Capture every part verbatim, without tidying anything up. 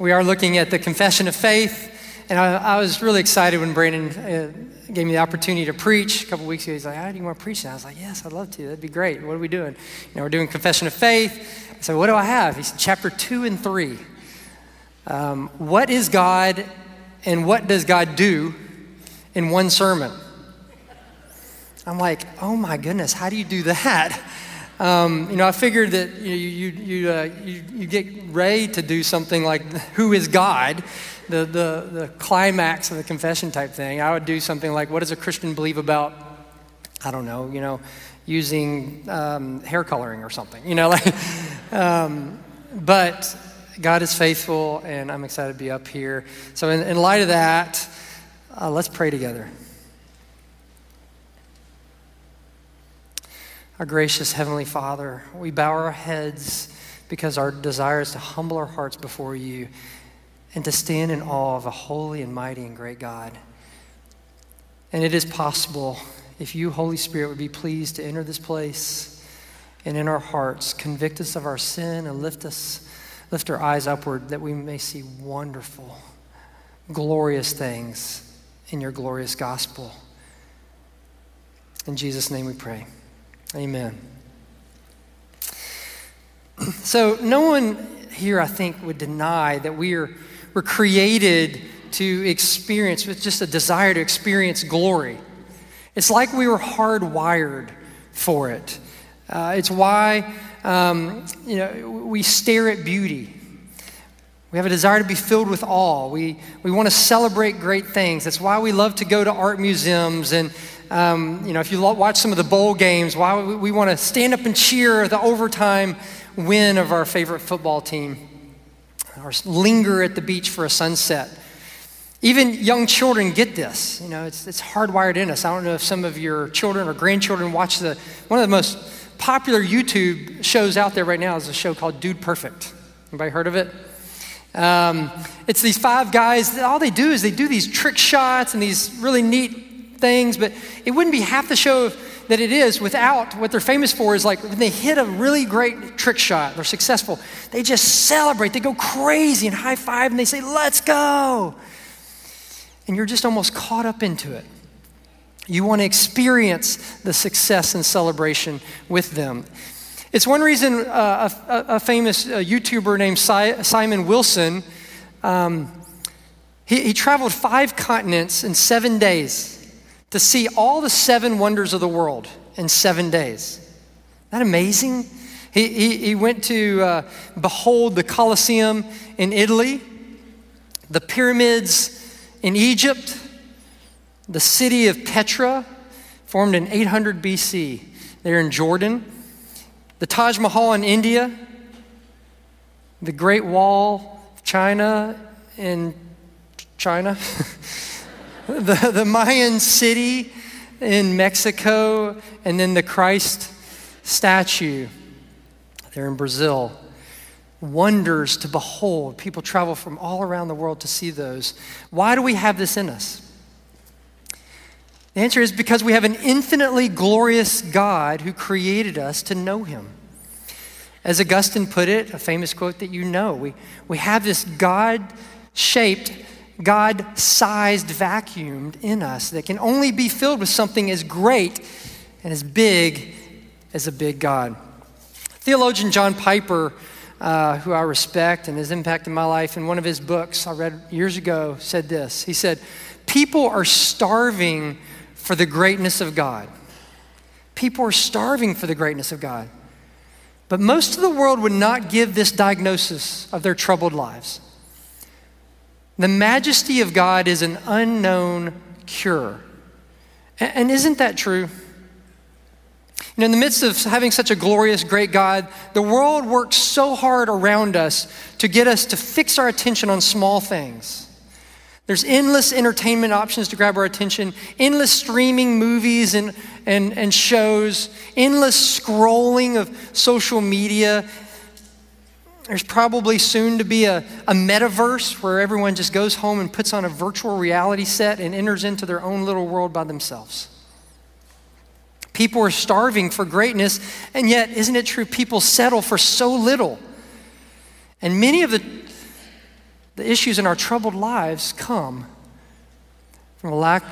We are looking at the Confession of Faith, and I, I was really excited when Brandon uh, gave me the opportunity to preach a couple weeks ago. He's like, "How do you want to preach now?" I was like, "Yes, I'd love to. That'd be great. What are we doing?" You know, we're doing Confession of Faith. I said, "What do I have?" He said, "Chapter two and three. Um, what is God, and what does God do in one sermon?" I'm like, "Oh my goodness, how do you do that?" Um, you know, I figured that you you you, uh, you you get Ray to do something like "Who is God," the the the climax of the confession type thing. I would do something like, "What does a Christian believe about?" I don't know, you know, using um, hair coloring or something. You know, like, um, but God is faithful, and I'm excited to be up here. So, in, in light of that, uh, let's pray together. Our gracious Heavenly Father, we bow our heads because our desire is to humble our hearts before you and to stand in awe of a holy and mighty and great God. And it is possible if you, Holy Spirit, would be pleased to enter this place and in our hearts, convict us of our sin and lift us, lift our eyes upward that we may see wonderful, glorious things in your glorious gospel. In Jesus' name we pray. Amen. So no one here, I think, would deny that we are, we're created to experience, with just a desire to experience glory. It's like we were hardwired for it. Uh, it's why, um, you know, we stare at beauty. We have a desire to be filled with awe. We we want to celebrate great things. That's why we love to go to art museums and Um, you know, if you watch some of the bowl games, why we, we want to stand up and cheer the overtime win of our favorite football team, or linger at the beach for a sunset. Even young children get this. You know, it's it's hardwired in us. I don't know if some of your children or grandchildren watch the one of the most popular YouTube shows out there right now is a show called Dude Perfect. Anybody heard of it? Um, it's these five guys. All they do is they do these trick shots and these really neat things, but it wouldn't be half the show that it is without what they're famous for is like when they hit a really great trick shot, they're successful, they just celebrate, they go crazy and high five and they say, "Let's go." And you're just almost caught up into it. You want to experience the success and celebration with them. It's one reason uh, a, a famous uh, YouTuber named si- Simon Wilson, um, he, he traveled five continents in seven days. To see all the seven wonders of the world in seven days. Isn't that amazing? He, he, he went to uh, behold the Colosseum in Italy, the pyramids in Egypt, the city of Petra, formed in eight hundred B C, there in Jordan, the Taj Mahal in India, the Great Wall of China in China, The, the Mayan city in Mexico, and then the Christ statue there in Brazil. Wonders to behold. People travel from all around the world to see those. Why do we have this in us? The answer is because we have an infinitely glorious God who created us to know him. As Augustine put it, a famous quote that you know, we, we have this God-shaped, God-sized vacuum in us that can only be filled with something as great and as big as a big God. Theologian John Piper, uh, who I respect and has impacted my life, in one of his books I read years ago, said this. He said, "People are starving for the greatness of God. People are starving for the greatness of God. But most of the world would not give this diagnosis of their troubled lives. The majesty of God is an unknown cure." And isn't that true? You know, in the midst of having such a glorious, great God, the world works so hard around us to get us to fix our attention on small things. There's endless entertainment options to grab our attention, endless streaming movies and, and, and shows, endless scrolling of social media. There's probably soon to be a, a metaverse where everyone just goes home and puts on a virtual reality set and enters into their own little world by themselves. People are starving for greatness, and yet, isn't it true, people settle for so little? And many of the, the issues in our troubled lives come from a lack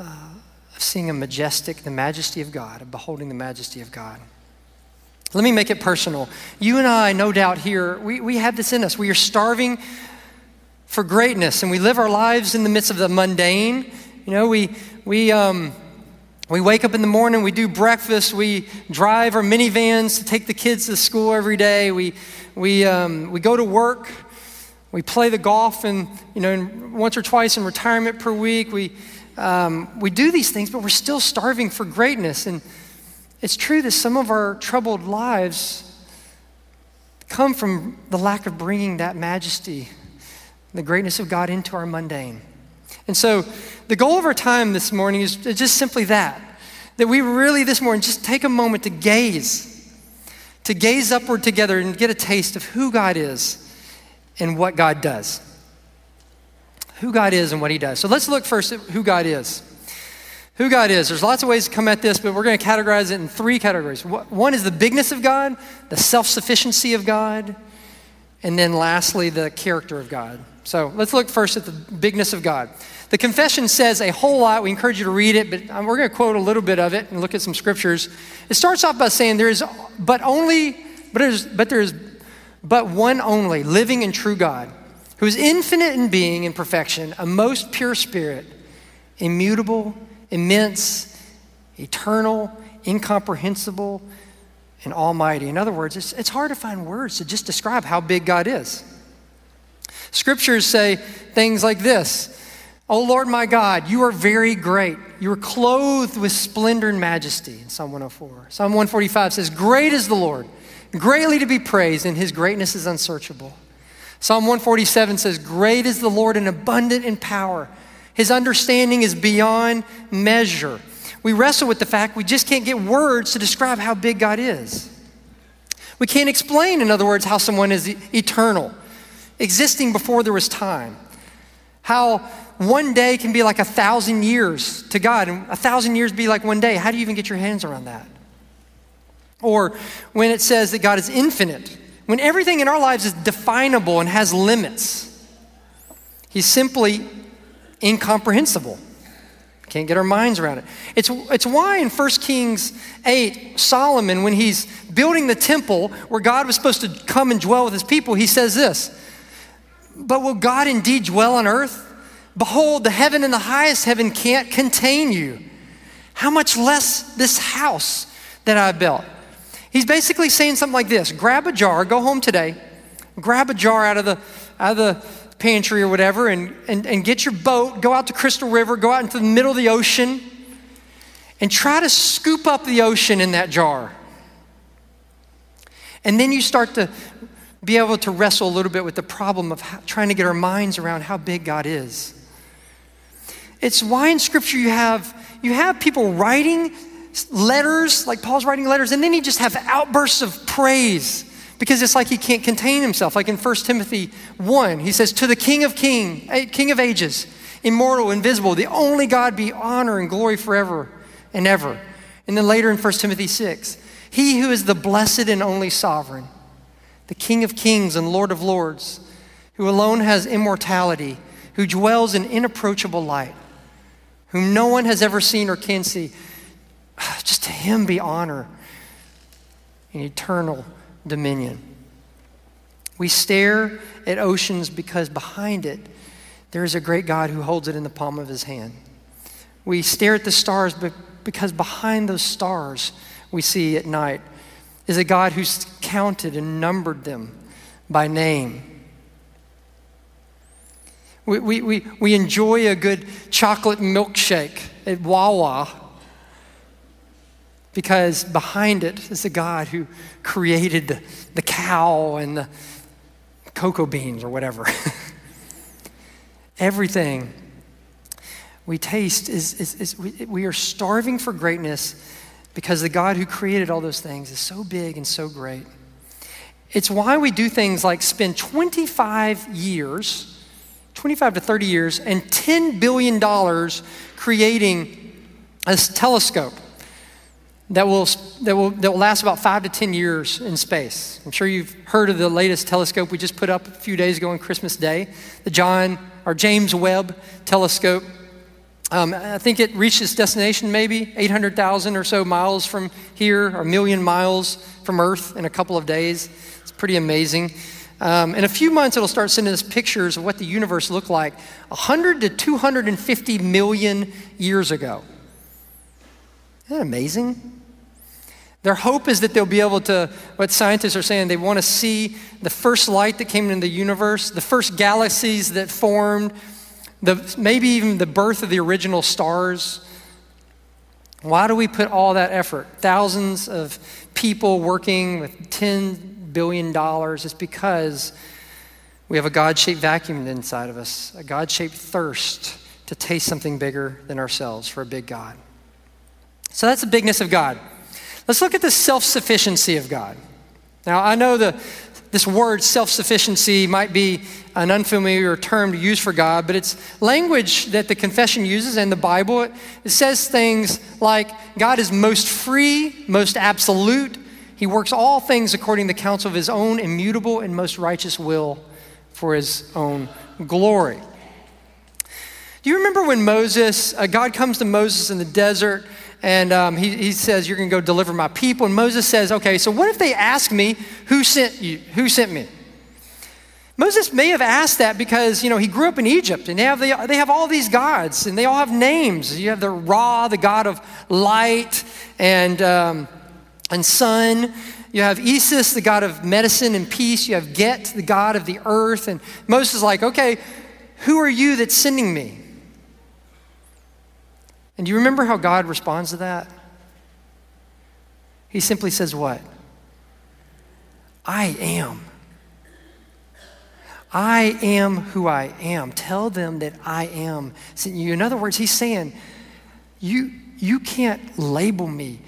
uh, of seeing a majestic, the majesty of God, of beholding the majesty of God. Let me make it personal. You and I, no doubt here, we, we have this in us. We are starving for greatness, and we live our lives in the midst of the mundane. You know, we, we, um, we wake up in the morning, we do breakfast, we drive our minivans to take the kids to school every day, we, we, um, we go to work, we play the golf and, you know, once or twice in retirement per week. We, um, we do these things, but we're still starving for greatness. And it's true that some of our troubled lives come from the lack of bringing that majesty, the greatness of God into our mundane. And so the goal of our time this morning is just simply that, that we really this morning just take a moment to gaze, to gaze upward together and get a taste of who God is and what God does. Who God is and what he does. So let's look first at who God is. Who God is. There's lots of ways to come at this, but we're going to categorize it in three categories. One is the bigness of God, the self-sufficiency of God, and then lastly, the character of God. So let's look first at the bigness of God. The confession says a whole lot. We encourage you to read it, but we're going to quote a little bit of it and look at some scriptures. It starts off by saying there is but only, but there's, but there is but one only living and true God, who is infinite in being and perfection, a most pure spirit, immutable, immense, eternal, incomprehensible, and almighty. In other words, it's, it's hard to find words to just describe how big God is. Scriptures say things like this: "O Lord my God, you are very great. You are clothed with splendor and majesty," in Psalm one oh four. Psalm one forty-five says, "Great is the Lord, greatly to be praised, and his greatness is unsearchable." Psalm one forty-seven says, "Great is the Lord and abundant in power. His understanding is beyond measure." We wrestle with the fact we just can't get words to describe how big God is. We can't explain, in other words, how someone is eternal, existing before there was time. How one day can be like a thousand years to God, and a thousand years be like one day. How do you even get your hands around that? Or when it says that God is infinite, when everything in our lives is definable and has limits, he's simply incomprehensible. Can't get our minds around it. It's, it's why in First Kings eight, Solomon, when he's building the temple where God was supposed to come and dwell with his people, he says this: "But will God indeed dwell on earth? Behold, the heaven and the highest heaven can't contain you. How much less this house that I built." He's basically saying something like this: grab a jar, go home today, grab a jar out of the, out of the, pantry or whatever, and, and, and get your boat, go out to Crystal River, go out into the middle of the ocean, and try to scoop up the ocean in that jar. And then you start to be able to wrestle a little bit with the problem of how, trying to get our minds around how big God is. It's why in Scripture you have, you have people writing letters, like Paul's writing letters, and then you just have outbursts of praise, because it's like he can't contain himself. Like in First Timothy one, he says, "To the King of King, King of ages, immortal, invisible, the only God be honor and glory forever and ever." And then later in First Timothy six, "He who is the blessed and only sovereign, the King of kings and Lord of lords, who alone has immortality, who dwells in inapproachable light, whom no one has ever seen or can see. Just to him be honor and eternal dominion." We stare at oceans because behind it, there is a great God who holds it in the palm of his hand. We stare at the stars because behind those stars we see at night is a God who's counted and numbered them by name. We, we, we, we enjoy a good chocolate milkshake at Wawa because behind it is the God who created the, the cow and the cocoa beans or whatever. Everything we taste is, is, is we, we are starving for greatness because the God who created all those things is so big and so great. It's why we do things like spend twenty-five years, twenty-five to thirty years, and ten billion dollars creating a telescope that will, that will, that will last about five to ten years in space. I'm sure you've heard of the latest telescope we just put up a few days ago on Christmas Day, the John, or James Webb Telescope. Um, I think it reached its destination maybe eight hundred thousand or so miles from here, or a million miles from Earth in a couple of days. It's pretty amazing. Um, in a few months, it'll start sending us pictures of what the universe looked like one hundred to two hundred fifty million years ago. Isn't that amazing? Their hope is that they'll be able to, what scientists are saying, they want to see the first light that came into the universe, the first galaxies that formed, the, maybe even the birth of the original stars. Why do we put all that effort? Thousands of people working with ten billion dollars. It's because we have a God-shaped vacuum inside of us, a God-shaped thirst to taste something bigger than ourselves for a big God. So that's the bigness of God. Let's look at the self-sufficiency of God. Now, I know the this word self-sufficiency might be an unfamiliar term to use for God, but it's language that the confession uses and the Bible. It, it says things like God is most free, most absolute. He works all things according to the counsel of his own immutable and most righteous will for his own glory. Do you remember when Moses, uh, God comes to Moses in the desert, and um, he, he says, you're going to go deliver my people. And Moses says, okay, so what if they ask me who sent you? Who sent me? Moses may have asked that because, you know, he grew up in Egypt, and they have, the, they have all these gods, and they all have names. You have the Ra, the god of light and, um, and sun. You have Isis, the god of medicine and peace. You have Get, the god of the earth. And Moses is like, okay, who are you that's sending me? And do you remember how God responds to that? He simply says what? I am. I am who I am. Tell them that I am. In other words, he's saying, you, you can't label me.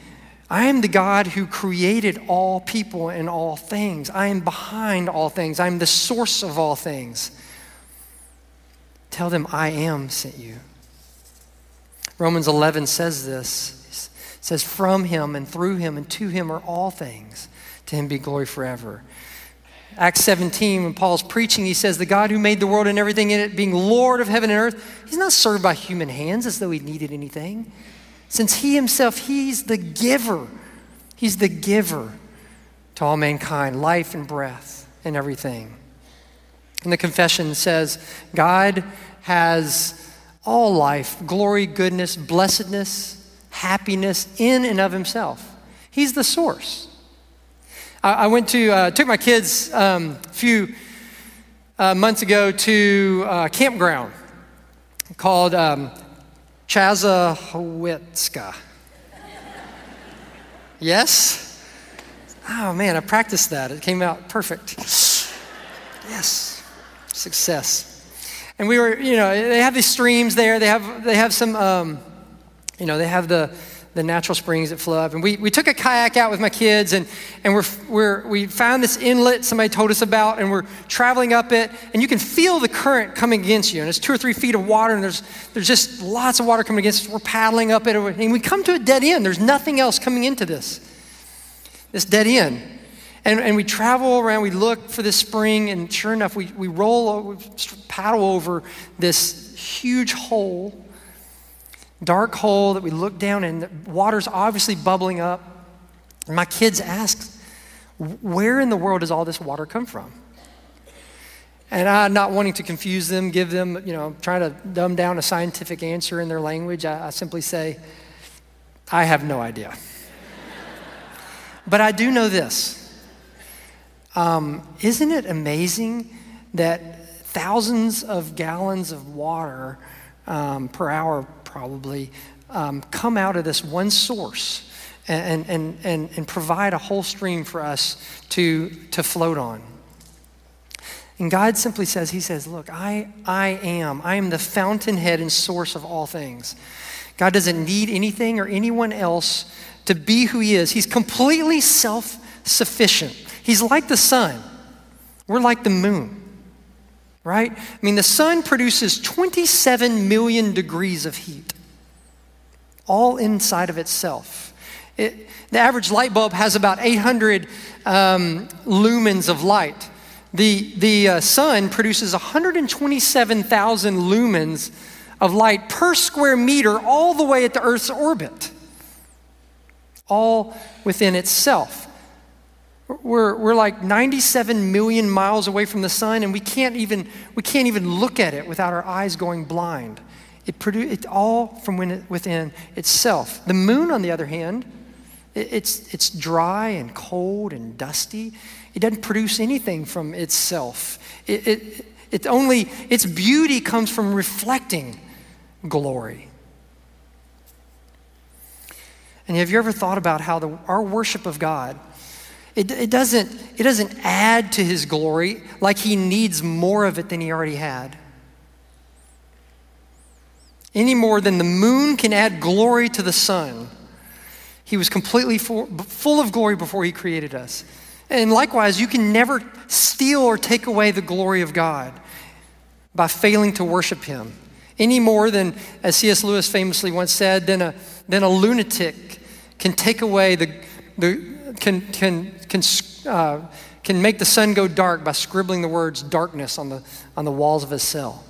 I am the God who created all people and all things. I am behind all things. I am the source of all things. Tell them I am sent you. Romans eleven says this. It says, from him and through him and to him are all things. To him be glory forever. Acts seventeen, when Paul's preaching, he says, the God who made the world and everything in it, being Lord of heaven and earth, he's not served by human hands as though he needed anything. Since he himself, he's the giver. He's the giver to all mankind, life and breath and everything. And the confession says, God has all life, glory, goodness, blessedness, happiness in and of himself. He's the source. I, I went to, uh, took my kids um, a few uh, months ago to a campground called um, Chazahowitzka. Yes? Oh man, I practiced that. It came out perfect. Yes, success. And we were, you know, they have these streams there. They have, they have some, um, you know, they have the, the natural springs that flow up. And we, we took a kayak out with my kids, and and we're we're we found this inlet somebody told us about, and we're traveling up it. And you can feel the current coming against you. And it's two or three feet of water, and there's there's just lots of water coming against us. We're paddling up it, and we come to a dead end. There's nothing else coming into this, this dead end. And, and we travel around, we look for this spring, and sure enough, we, we roll, we paddle over this huge hole, dark hole that we look down in. The water's obviously bubbling up. And my kids asked, where in the world does all this water come from? And I, not wanting to confuse them, give them, you know, trying to dumb down a scientific answer in their language, I, I simply say, I have no idea. But I do know this. Um, isn't it amazing that thousands of gallons of water um, per hour probably um, come out of this one source? and, and, and, and provide a whole stream for us to, to float on. And God simply says, he says, look, I, I am. I am the fountainhead and source of all things. God doesn't need anything or anyone else to be who he is. He's completely self-sufficient. He's like the sun. We're like the moon, right? I mean, the sun produces twenty-seven million degrees of heat, all inside of itself. It, the average light bulb has about eight hundred um, lumens of light. The, the uh, sun produces one hundred twenty-seven thousand lumens of light per square meter all the way at the Earth's orbit, all within itself. We're, we're like ninety-seven million miles away from the sun, and we can't even, we can't even look at it without our eyes going blind. It produ- it all from within itself. The moon, on the other hand, it, it's, it's dry and cold and dusty. It doesn't produce anything from itself. It, it, it only, its beauty comes from reflecting glory. And have you ever thought about how the, our worship of God, it, it, doesn't, it doesn't add to his glory like he needs more of it than he already had? Any more than the moon can add glory to the sun. He was completely full, full of glory before he created us. And likewise, you can never steal or take away the glory of God by failing to worship him, any more than, as C S Lewis famously once said, than a, than a lunatic can take away the, the can, can, can, uh, can make the sun go dark by scribbling the words darkness on the, on the walls of his cell.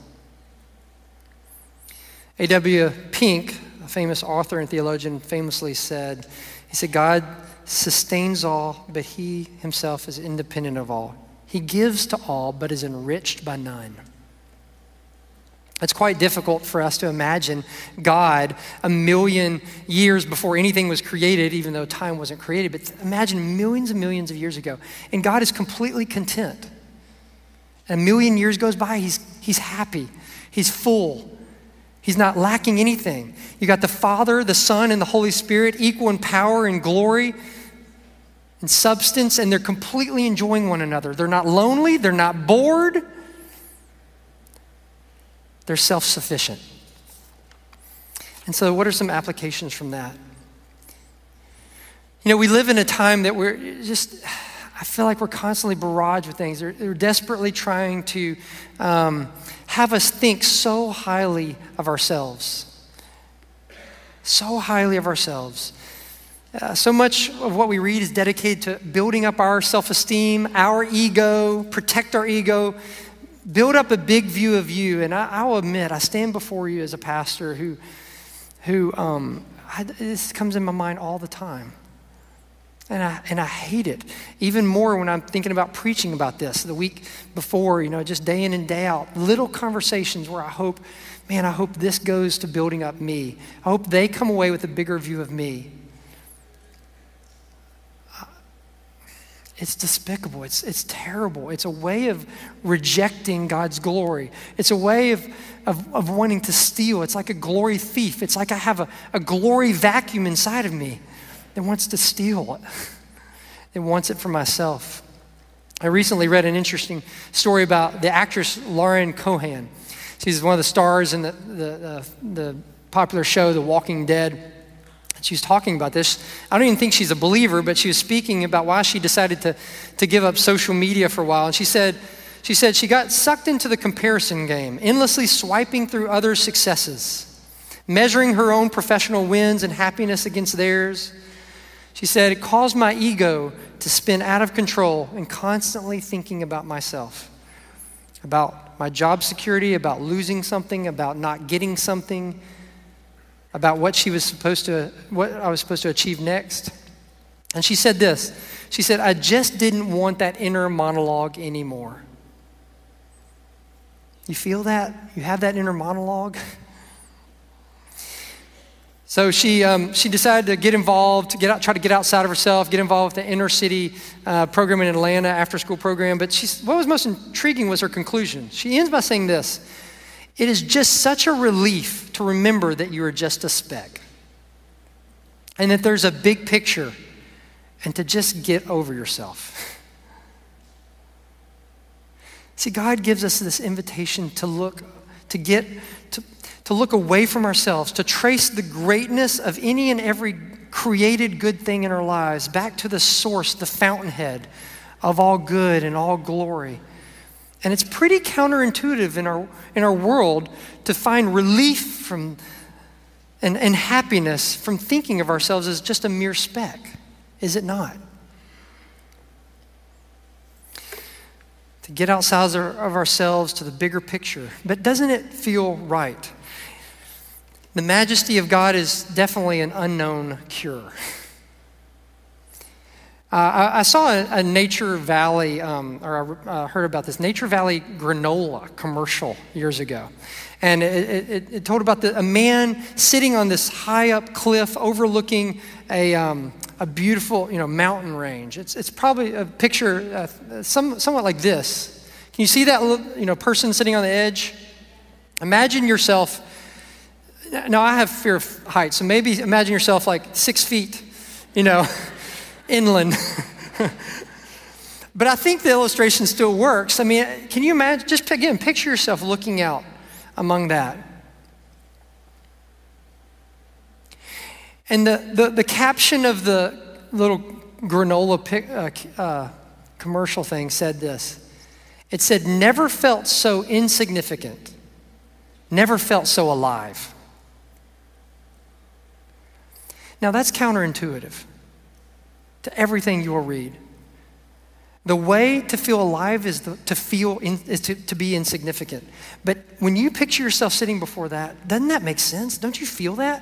A W Pink, a famous author and theologian, famously said, he said, God sustains all, but he himself is independent of all. He gives to all, but is enriched by none. It's quite difficult for us to imagine God a million years before anything was created, even though time wasn't created, but imagine millions and millions of years ago, and God is completely content. And a million years goes by, he's, he's happy, he's full. He's not lacking anything. You got the Father, the Son, and the Holy Spirit, equal in power and glory and substance, and they're completely enjoying one another. They're not lonely, they're not bored. They're self-sufficient. And so what are some applications from that? You know, we live in a time that we're just, I feel like we're constantly barraged with things. They're, they're desperately trying to um, have us think so highly of ourselves. So highly of ourselves. Uh, so much of what we read is dedicated to building up our self-esteem, our ego, protect our ego, build up a big view of you. And I, I'll admit, I stand before you as a pastor who, who um, I, this comes in my mind all the time. And I, and I hate it, even more when I'm thinking about preaching about this the week before, you know, just day in and day out, little conversations where I hope, man, I hope this goes to building up me. I hope they come away with a bigger view of me. It's despicable. It's, it's terrible. It's a way of rejecting God's glory. It's a way of, of, of wanting to steal. It's like a glory thief. It's like I have a, a glory vacuum inside of me. It wants to steal it. It wants it for myself. I recently read an interesting story about the actress Lauren Cohan. She's one of the stars in the, the, uh, the popular show, The Walking Dead. She was talking about this. I don't even think she's a believer, but she was speaking about why she decided to, to give up social media for a while. And she said, she said she got sucked into the comparison game, endlessly swiping through others' successes, measuring her own professional wins and happiness against theirs. She said, it caused my ego to spin out of control and constantly thinking about myself, about my job security, about losing something, about not getting something, about what she was supposed to, what I was supposed to achieve next. And she said this, she said, I just didn't want that inner monologue anymore. You feel that? You have that inner monologue? So she um, she decided to get involved, to get out, try to get outside of herself, get involved with the inner city uh, program in Atlanta, after school program. But she's, what was most intriguing was her conclusion. She ends by saying this, it is just such a relief to remember that you are just a speck. and that there's a big picture, and to just get over yourself. See, God gives us this invitation to look, to get, to, to look away from ourselves, to trace the greatness of any and every created good thing in our lives back to the source, the fountainhead of all good and all glory. And it's pretty counterintuitive in our in our world to find relief from and, and happiness from thinking of ourselves as just a mere speck, is it not? To get outside of ourselves to the bigger picture. But doesn't it feel right? The majesty of God is definitely an unknown cure. Uh, I, I saw a, a Nature Valley, um, or I uh, heard about this, Nature Valley granola commercial years ago. And it, it, it told about the, a man sitting on this high up cliff overlooking a, um, a beautiful, you know, mountain range. It's, it's probably a picture uh, some, somewhat like this. Can you see that, you know, person sitting on the edge? Imagine yourself, now I have fear of height, so maybe imagine yourself like six feet, you know, inland. But I think the illustration still works. I mean, can you imagine, just again, picture yourself looking out among that. And the, the, the caption of the little granola pic, uh, uh, commercial thing said this. It said, never felt so insignificant, never felt so alive. Now that's counterintuitive to everything you will read. The way to feel alive is the, to feel in, is to, to be insignificant. But when you picture yourself sitting before that, doesn't that make sense? Don't you feel that?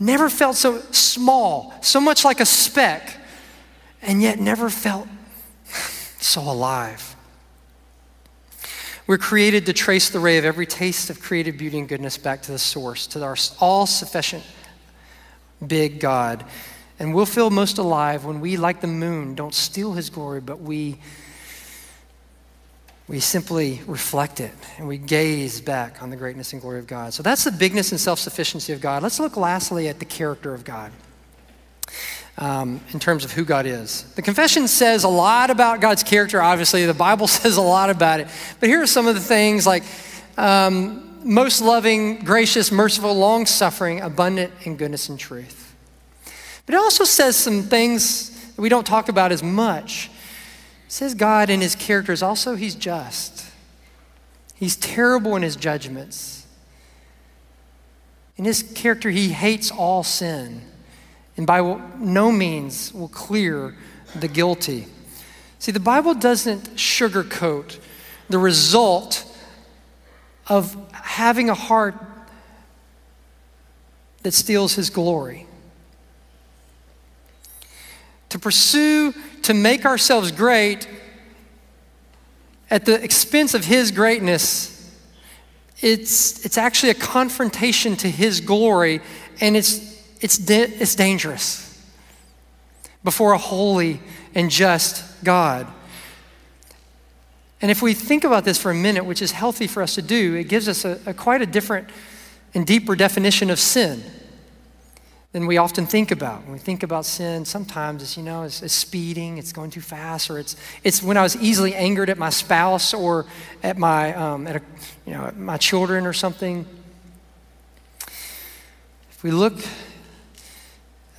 Never felt so small, so much like a speck, and yet never felt so alive. We're created to trace the ray of every taste of created beauty and goodness back to the source, to our all-sufficient big God. And we'll feel most alive when we, like the moon, don't steal his glory, but we, we simply reflect it and we gaze back on the greatness and glory of God. So that's the bigness and self-sufficiency of God. Let's look lastly at the character of God um, in terms of who God is. The confession says a lot about God's character, obviously. The Bible says a lot about it. But here are some of the things like um, most loving, gracious, merciful, long-suffering, abundant in goodness and truth. But it also says some things that we don't talk about as much. It says God in his character is also he's just. He's terrible in his judgments. In his character, he hates all sin and by no means will clear the guilty. See, the Bible doesn't sugarcoat the result of having a heart that steals his glory. To pursue, to make ourselves great at the expense of his greatness, it's, it's actually a confrontation to his glory, and it's, it's, de- it's dangerous before a holy and just God. And if we think about this for a minute, which is healthy for us to do, it gives us a, a quite a different and deeper definition of sin than we often think about. When we think about sin, sometimes it's, you know, it's, it's speeding, it's going too fast, or it's it's when I was easily angered at my spouse or at my um, at a, you know, at my children or something. If we look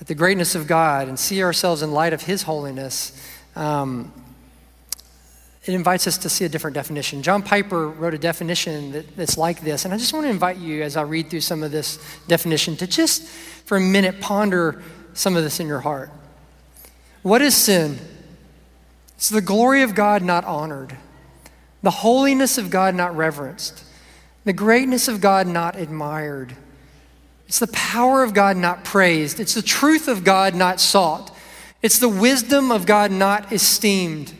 at the greatness of God and see ourselves in light of his holiness, um, it invites us to see a different definition. John Piper wrote a definition that, that's like this, and I just want to invite you as I read through some of this definition to just, for a minute, ponder some of this in your heart. What is sin? It's the glory of God not honored, the holiness of God not reverenced, the greatness of God not admired. It's the power of God not praised. It's the truth of God not sought. It's the wisdom of God not esteemed.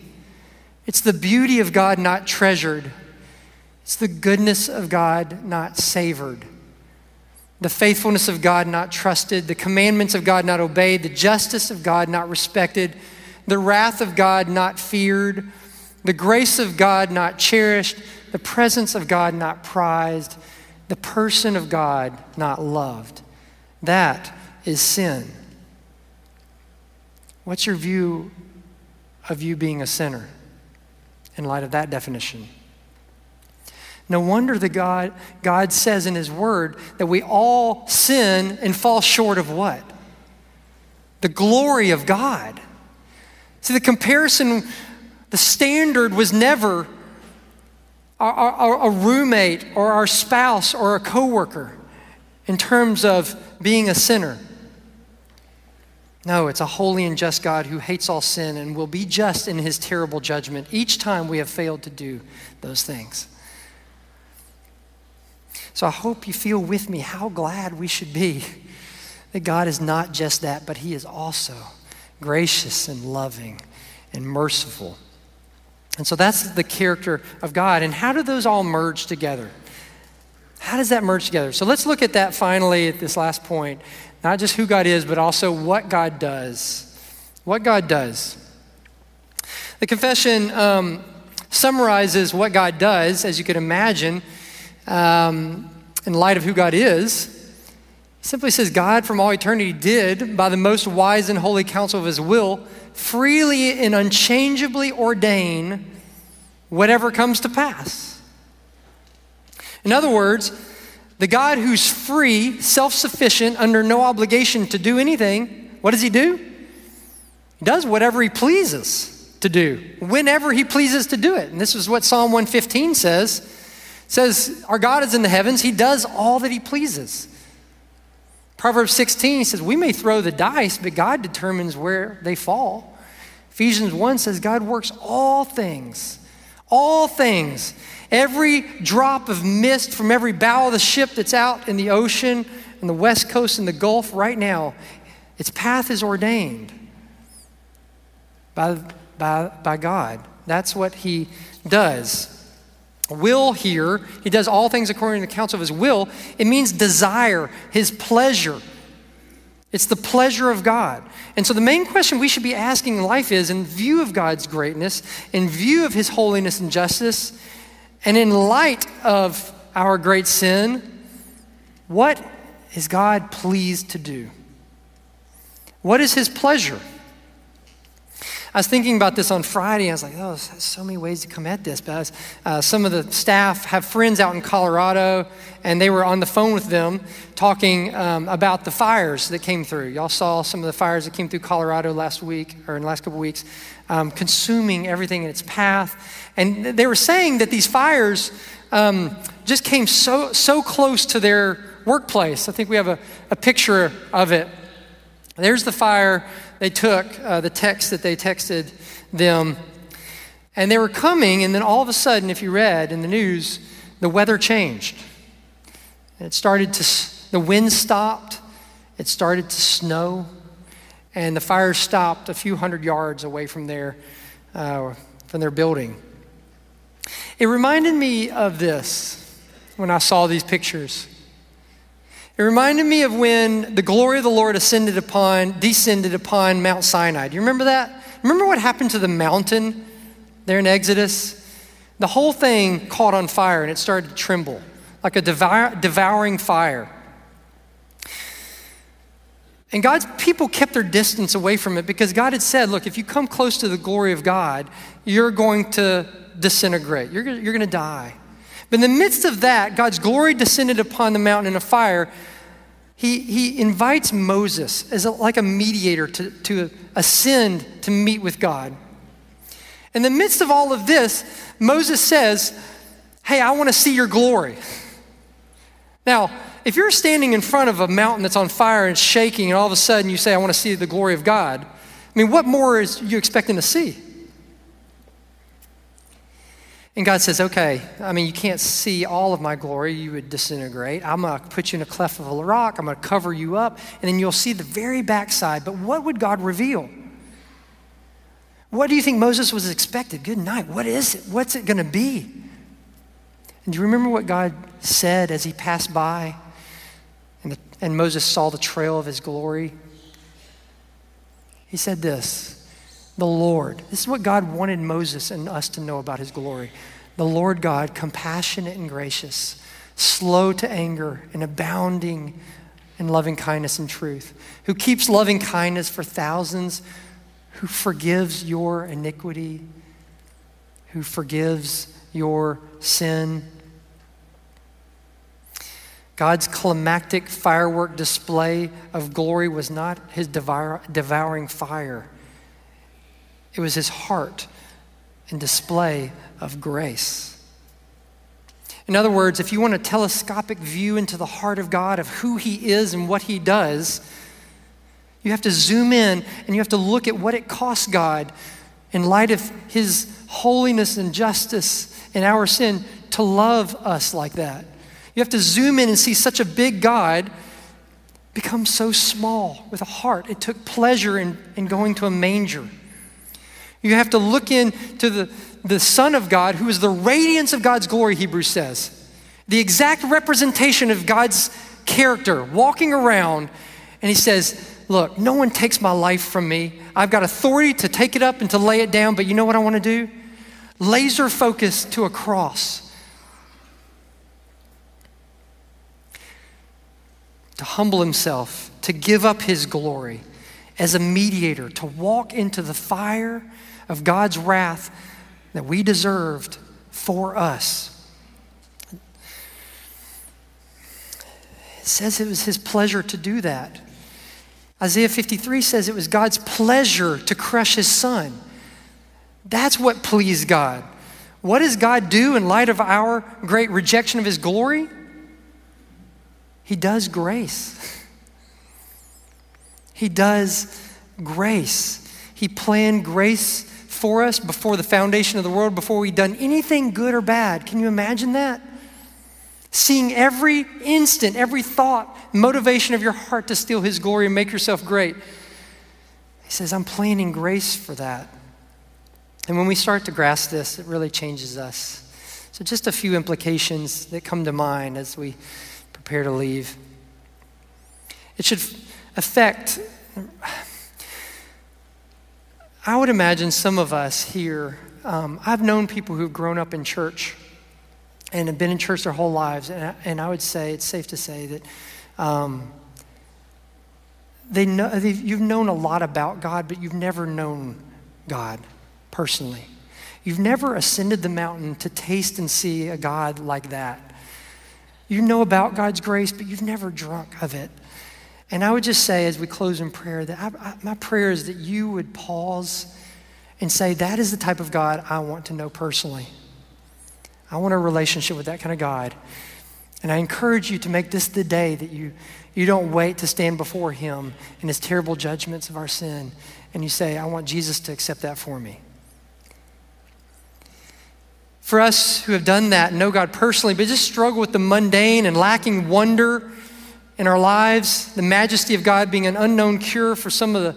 It's the beauty of God not treasured. It's the goodness of God not savored. The faithfulness of God not trusted. The commandments of God not obeyed. The justice of God not respected. The wrath of God not feared. The grace of God not cherished. The presence of God not prized. The person of God not loved. That is sin. What's your view of you being a sinner in light of that definition? No wonder the God, God says in his word that we all sin and fall short of what? The glory of God. See, the comparison, the standard was never our, our, our roommate or our spouse or a coworker in terms of being a sinner. No, it's a holy and just God who hates all sin and will be just in his terrible judgment each time we have failed to do those things. So I hope you feel with me how glad we should be that God is not just that, but he is also gracious and loving and merciful. And so that's the character of God. And how do those all merge together? How does that merge together? So let's look at that finally at this last point, not just who God is, but also what God does. What God does. The confession um, summarizes what God does, as you could imagine, Um, in light of who God is. He simply says, God from all eternity did, by the most wise and holy counsel of his will, freely and unchangeably ordain whatever comes to pass. In other words, the God who's free, self-sufficient, under no obligation to do anything, what does he do? He does whatever he pleases to do, whenever he pleases to do it. And this is what Psalm one fifteen says. Says, our God is in the heavens. He does all that he pleases. Proverbs sixteen says, we may throw the dice, but God determines where they fall. Ephesians one says, God works all things, all things. Every drop of mist from every bow of the ship that's out in the ocean, on the west coast and the Gulf right now, its path is ordained by, by, by God. That's what he does. Will here, he does all things according to the counsel of his will. It means desire, his pleasure. It's the pleasure of God. And so the main question we should be asking in life is, in view of God's greatness, in view of his holiness and justice, and in light of our great sin, what is God pleased to do? What is his pleasure? I was thinking about this on Friday. I was like, oh, there's so many ways to come at this. But I was, uh, some of the staff have friends out in Colorado, and they were on the phone with them talking um, about the fires that came through. Y'all saw some of the fires that came through Colorado last week, or in the last couple weeks, um, consuming everything in its path. And they were saying that these fires um, just came so, so close to their workplace. I think we have a, a picture of it. There's the fire they took, uh, the text that they texted them. And they were coming, and then all of a sudden, if you read in the news, the weather changed. It started to, the wind stopped, it started to snow, and the fire stopped a few hundred yards away from their, uh, from their building. It reminded me of this when I saw these pictures. It reminded me of when the glory of the Lord ascended upon, descended upon Mount Sinai. Do you remember that? Remember what happened to the mountain there in Exodus? The whole thing caught on fire and it started to tremble like a devour, devouring fire. And God's people kept their distance away from it because God had said, look, if you come close to the glory of God, you're going to disintegrate. You're, you're going to die. But in the midst of that, God's glory descended upon the mountain in a fire. He, he invites Moses as a, like a mediator to, to ascend to meet with God. In the midst of all of this, Moses says, hey, I want to see your glory. Now, if you're standing in front of a mountain that's on fire and shaking, and all of a sudden you say, I want to see the glory of God, I mean, what more is you expecting to see? And God says, okay, I mean, you can't see all of my glory. You would disintegrate. I'm going to put you in a cleft of a rock. I'm going to cover you up, and then you'll see the very backside. But what would God reveal? What do you think Moses was expected? Good night. What is it? What's it going to be? And do you remember what God said as he passed by and, the, and Moses saw the trail of his glory? He said this. The Lord, this is what God wanted Moses and us to know about his glory. The Lord God, compassionate and gracious, slow to anger and abounding in loving kindness and truth, who keeps loving kindness for thousands, who forgives your iniquity, who forgives your sin. God's climactic firework display of glory was not his devour, devouring fire. It was his heart and display of grace. In other words, if you want a telescopic view into the heart of God, of who he is and what he does, you have to zoom in and you have to look at what it costs God in light of his holiness and justice and our sin to love us like that. You have to zoom in and see such a big God become so small with a heart. It took pleasure in, in going to a manger. You have to look into the, the Son of God, who is the radiance of God's glory, Hebrews says. The exact representation of God's character, walking around, and he says, look, no one takes my life from me. I've got authority to take it up and to lay it down, but you know what I want to do? Laser focus to a cross. To humble himself, to give up his glory as a mediator, to walk into the fire of God's wrath that we deserved for us. It says it was his pleasure to do that. Isaiah fifty-three says it was God's pleasure to crush his son. That's what pleased God. What does God do in light of our great rejection of his glory? He does grace. He does grace. He planned grace for us before the foundation of the world, before we'd done anything good or bad. Can you imagine that? Seeing every instant, every thought, motivation of your heart to steal his glory and make yourself great. He says, I'm planning grace for that. And when we start to grasp this, it really changes us. So just a few implications that come to mind as we prepare to leave. It should affect, I would imagine some of us here, um, I've known people who've grown up in church and have been in church their whole lives, and I, and I would say, it's safe to say that um, they know, you've known a lot about God, but you've never known God personally. You've never ascended the mountain to taste and see a God like that. You know about God's grace, but you've never drunk of it. And I would just say as we close in prayer, that I, I, my prayer is that you would pause and say, that is the type of God I want to know personally. I want a relationship with that kind of God. And I encourage you to make this the day that you, you don't wait to stand before him in his terrible judgments of our sin. And you say, I want Jesus to accept that for me. For us who have done that, know God personally, but just struggle with the mundane and lacking wonder in our lives, the majesty of God being an unknown cure for some of the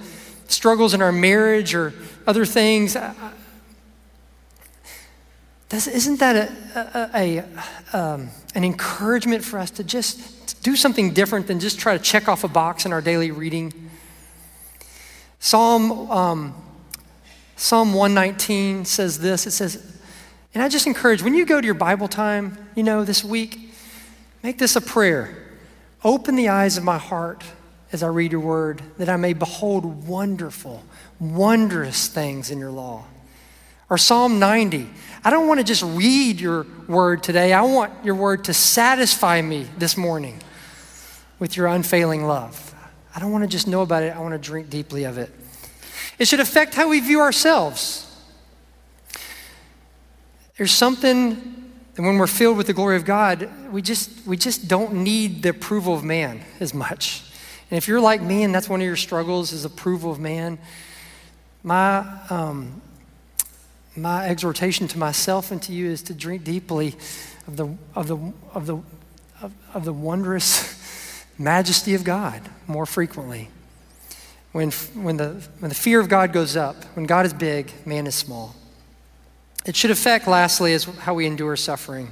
struggles in our marriage or other things. Isn't that a, a, a, um, an encouragement for us to just do something different than just try to check off a box in our daily reading? Psalm, um, Psalm one nineteen says this. It says, and I just encourage, when you go to your Bible time, you know, this week, make this a prayer. Open the eyes of my heart as I read your word, that I may behold wonderful, wondrous things in your law. Or Psalm ninety. I don't want to just read your word today. I want your word to satisfy me this morning with your unfailing love. I don't want to just know about it. I want to drink deeply of it. It should affect how we view ourselves. There's something and when we're filled with the glory of God, we just we just don't need the approval of man as much. And if you're like me and that's one of your struggles is approval of man, my, um, my exhortation to myself and to you is to drink deeply of the, of the, of the, of, of the wondrous majesty of God more frequently. When, when, the, when the fear of God goes up, when God is big, man is small. It should affect, lastly, is how we endure suffering.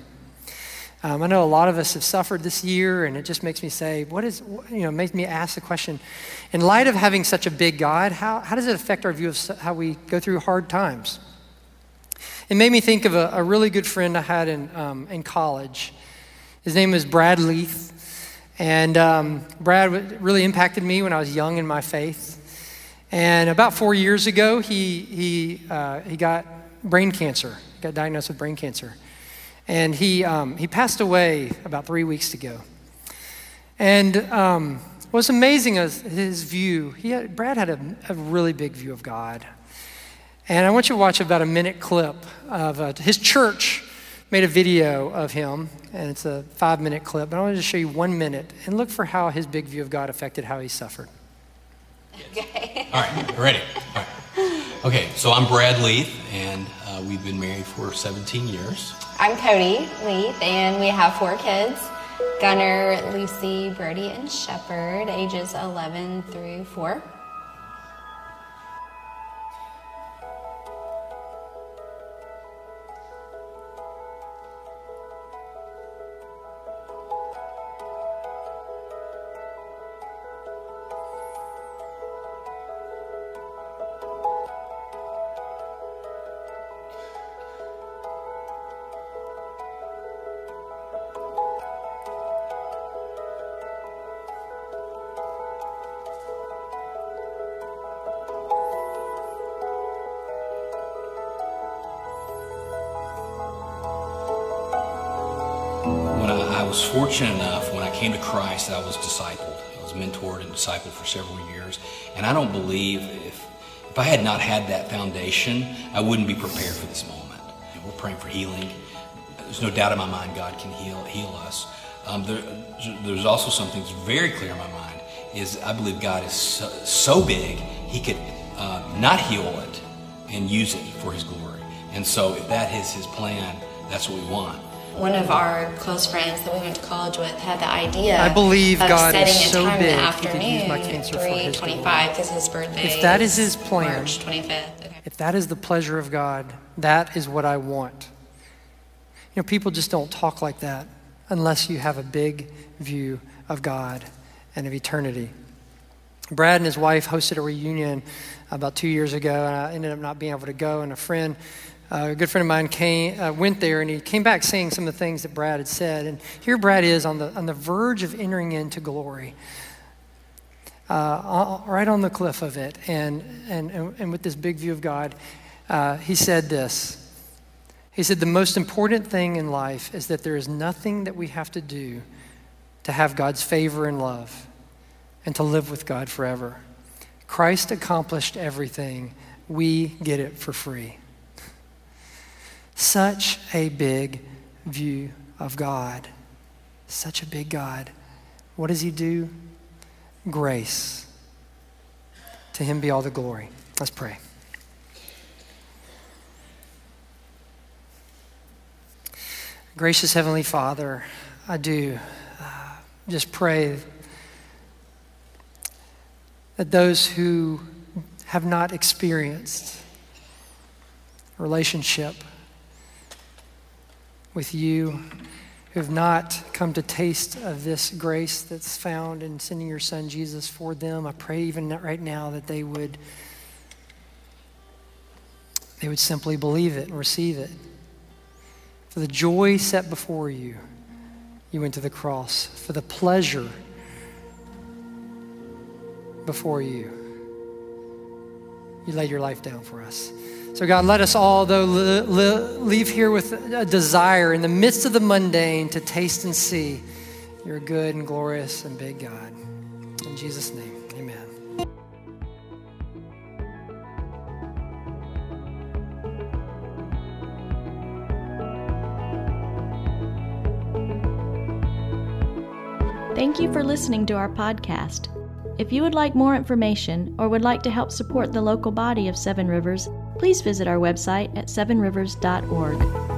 Um, I know a lot of us have suffered this year, and it just makes me say, what is, you know, makes me ask the question, in light of having such a big God, how, how does it affect our view of how we go through hard times? It made me think of a, a really good friend I had in, um, in college. His name was Brad Leith, And um, Brad really impacted me when I was young in my faith. And about four years ago, he he uh, he got brain cancer. He got diagnosed with brain cancer, and he um, he passed away about three weeks ago. And um, what's amazing is his view. He had, Brad had a, a really big view of God. And I want you to watch about a minute clip of uh, his church made a video of him, and it's a five-minute clip. But I want to show you one minute and look for how his big view of God affected how he suffered. Okay. All right, ready. All right. Okay, so I'm Brad Leith, and uh, we've been married for seventeen years. I'm Cody Leith, and we have four kids, Gunner, Lucy, Brody, and Shepard, ages eleven through four. Fortunate enough, when I came to Christ, I was discipled. I was mentored and discipled for several years, and I don't believe if, if I had not had that foundation, I wouldn't be prepared for this moment. We're praying for healing. There's no doubt in my mind God can heal heal us. Um, there, there's also something that's very clear in my mind, is I believe God is so, so big, He could uh, not heal it and use it for His glory. And so if that is His plan, that's what we want. One of our close friends that we went to college with had the idea I believe of God setting is a so time big, in the afternoon, three twenty-five, because his birthday if that is his plan, March twenty-fifth. Okay. If that is the pleasure of God, that is what I want. You know, people just don't talk like that unless you have a big view of God and of eternity. Brad and his wife hosted a reunion about two years ago, and I ended up not being able to go, and a friend Uh, a good friend of mine came, uh, went there, and he came back saying some of the things that Brad had said. And here Brad is on the on the verge of entering into glory, uh, right on the cliff of it. And and and with this big view of God, uh, he said this. He said, the most important thing in life is that there is nothing that we have to do to have God's favor and love and to live with God forever. Christ accomplished everything. We get it for free. Such a big view of God. Such a big God. What does He do? Grace. To Him be all the glory. Let's pray. Gracious Heavenly Father, I do uh, just pray that those who have not experienced relationship with You, who have not come to taste of this grace that's found in sending Your Son Jesus for them, I pray even right now that they would they would simply believe it and receive it. For the joy set before You, You went to the cross. For the pleasure before You, You laid Your life down for us. So God, let us all, though, leave here with a desire in the midst of the mundane to taste and see Your good and glorious and big God. In Jesus' name. Amen. Thank you for listening to our podcast. If you would like more information or would like to help support the local body of Seven Rivers, please visit our website at seven rivers dot org.